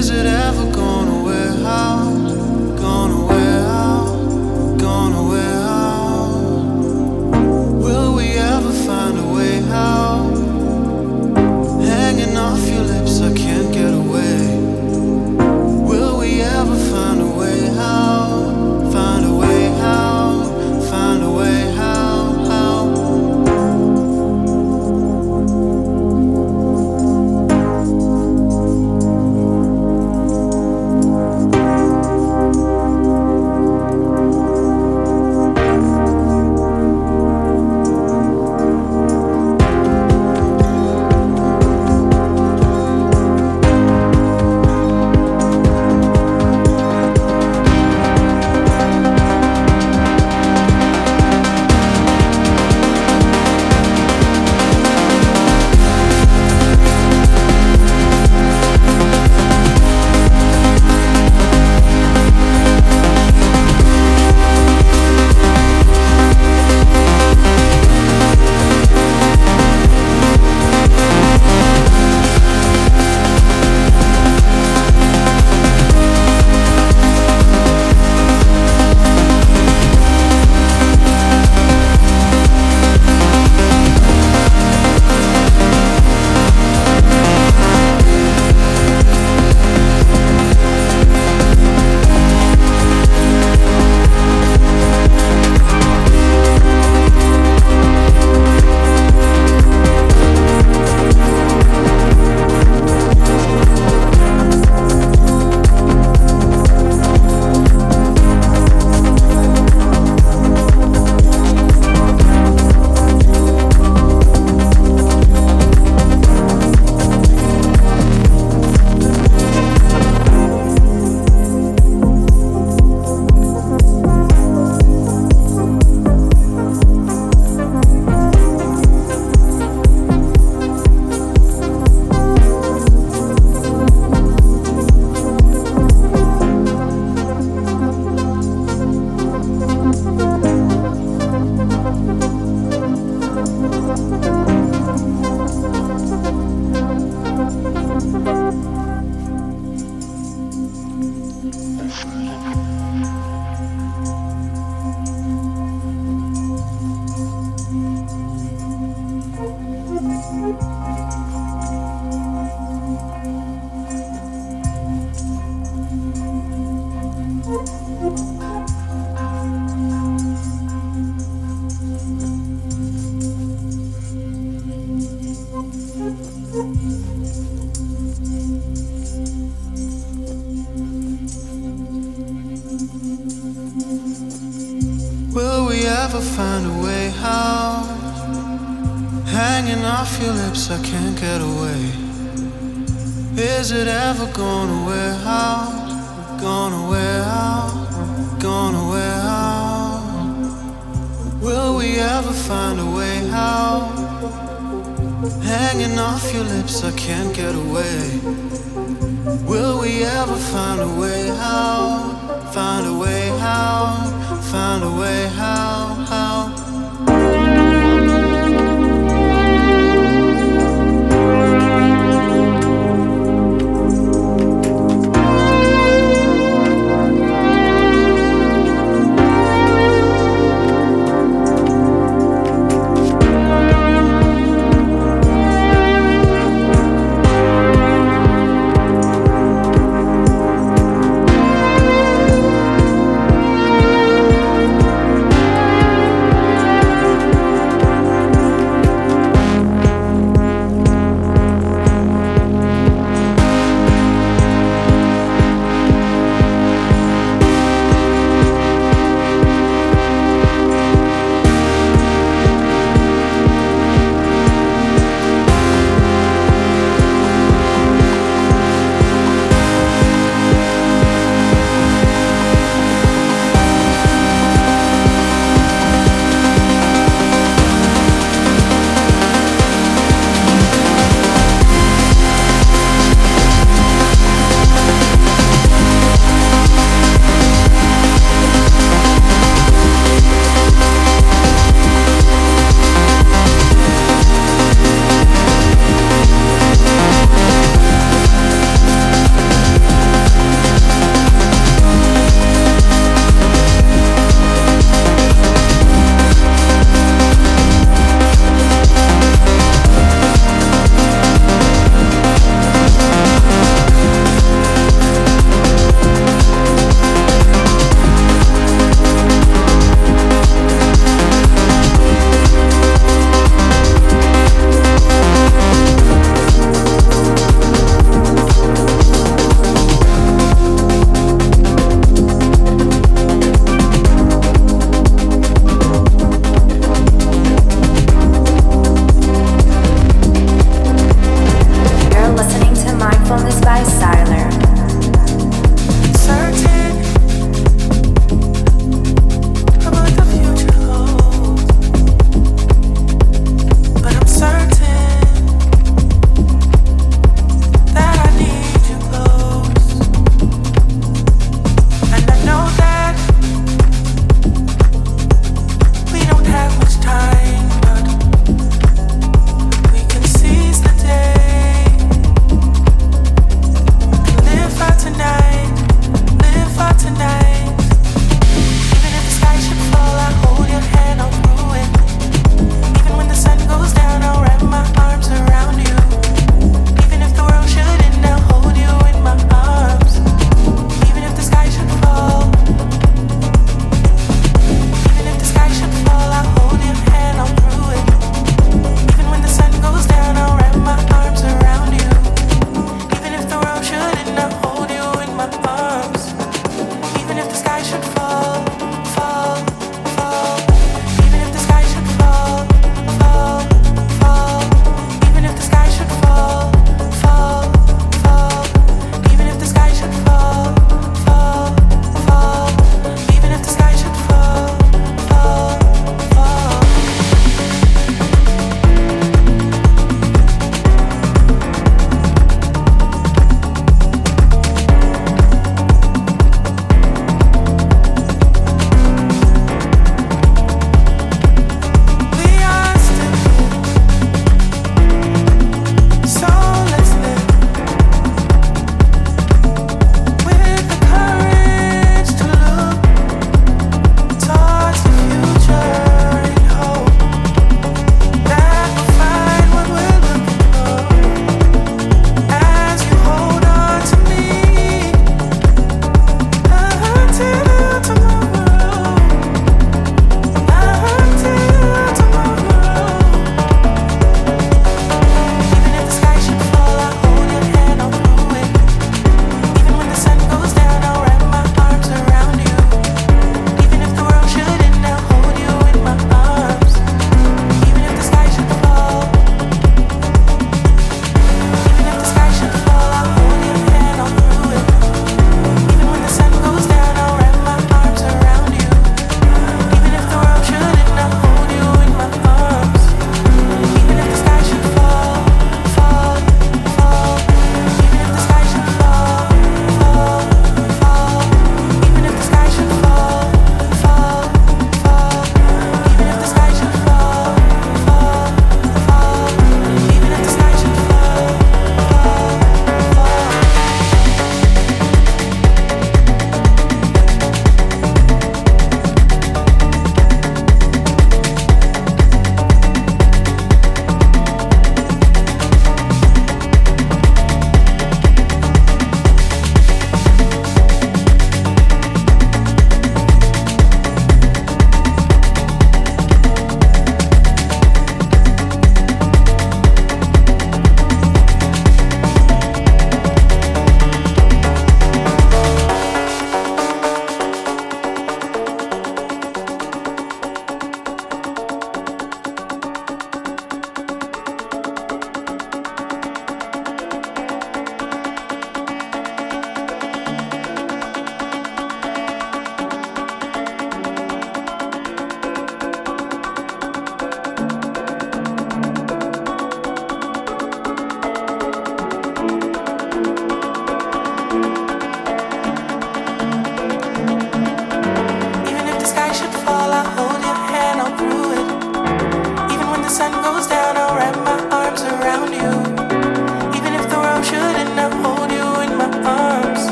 Is it ever gonna wear out? Gonna wear out? Gonna wear out? Will we ever find a way out? Hanging off your lips, I can't get away. Will we ever find a way out? Find a way out? Find a way out? Find a way out. Hanging off your lips, I can't get away. Is it ever gonna wear out? Gonna wear out? Gonna wear out? Will we ever find a way out? Hanging off your lips, I can't get away. Will we ever find a way out? Find a way out? Find a way out? Out?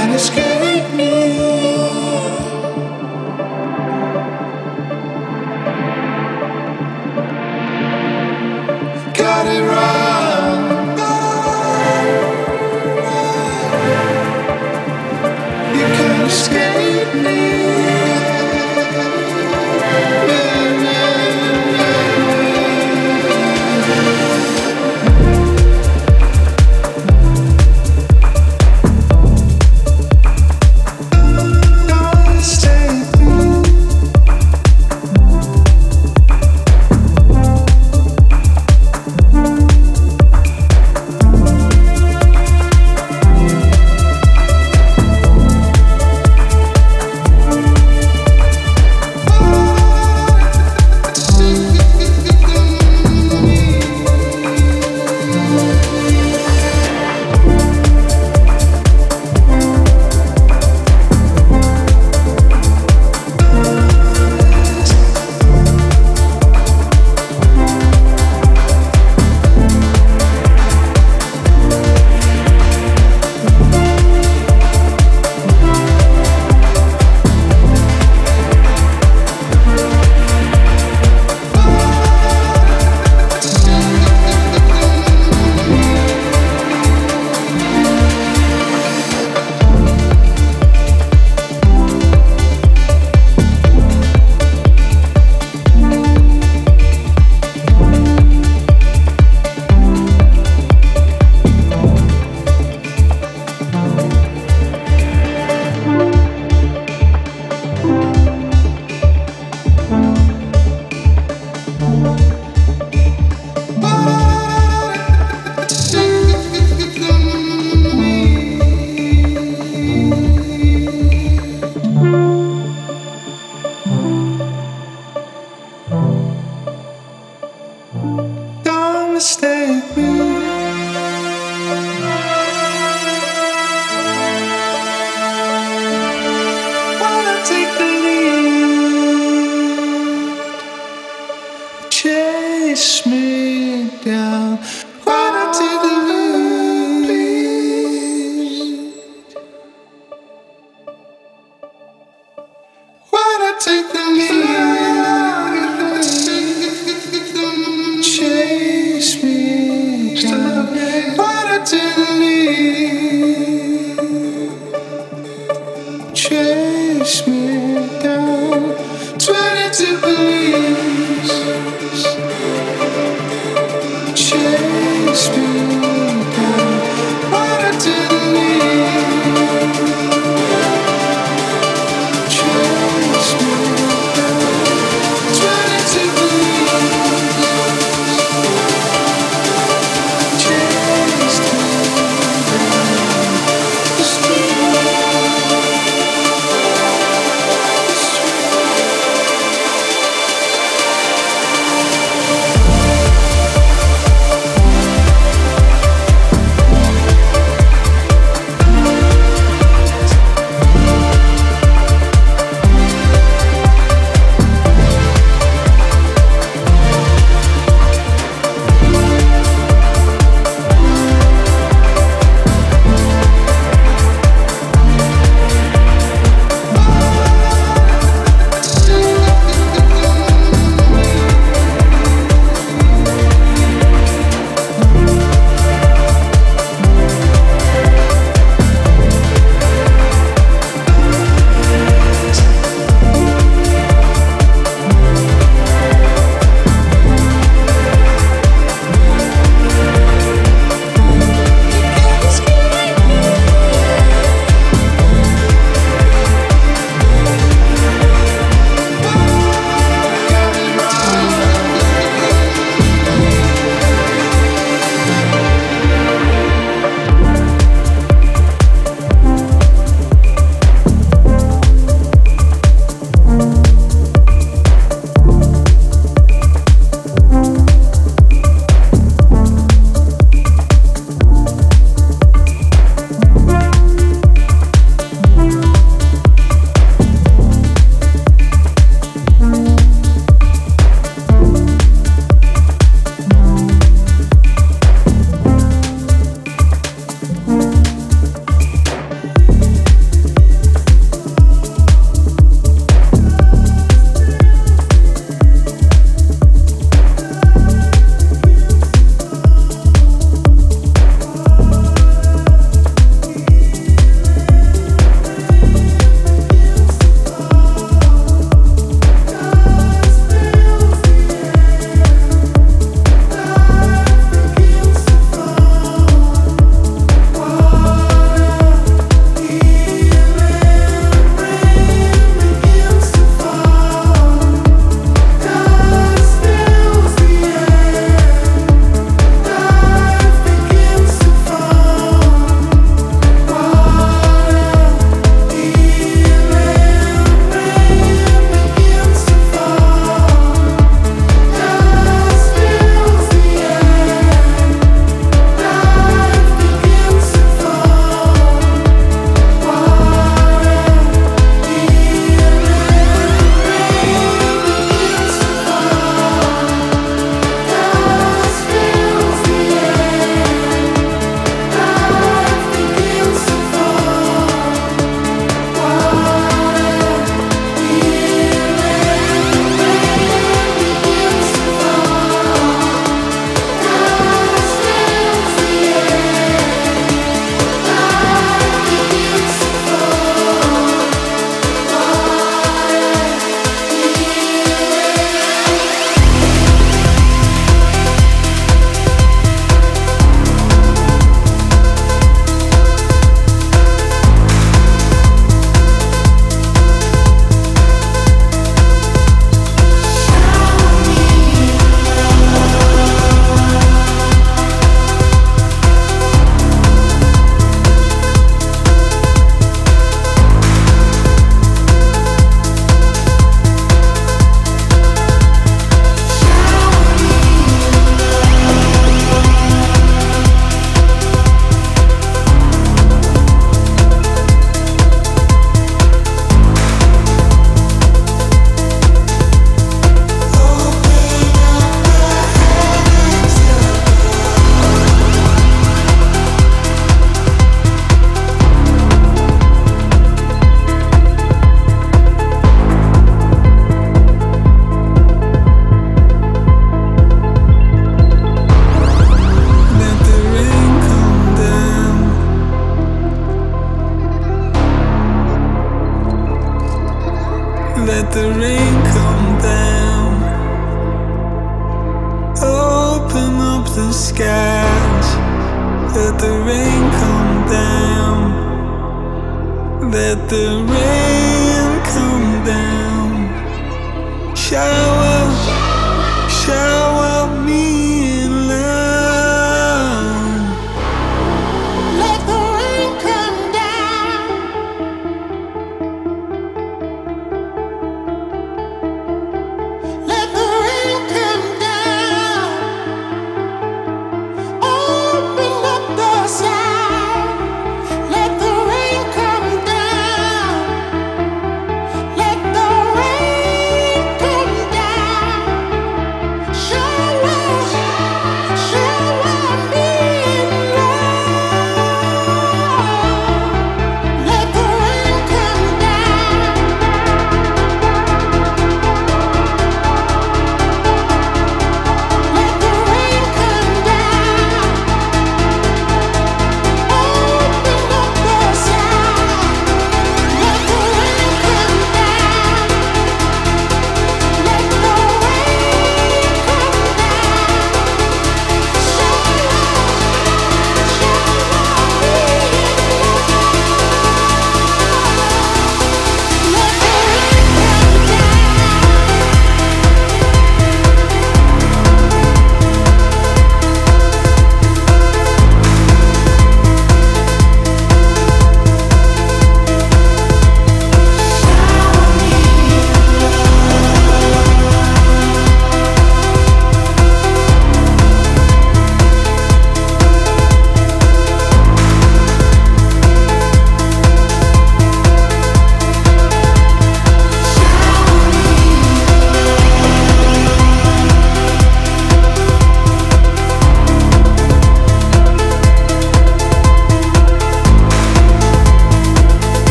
can't escape me. Got it wrong. You can't escape me. Mistake me. Wanna take the lead? Chase me down. Wanna take the lead? Please. Wanna take the lead? Chase me down, 22 police. Chase me down, water to the leaves. Chase me down, 22 police. the rain come down. Open up the skies, let the rain come down. Let the rain come down. Shower, shower.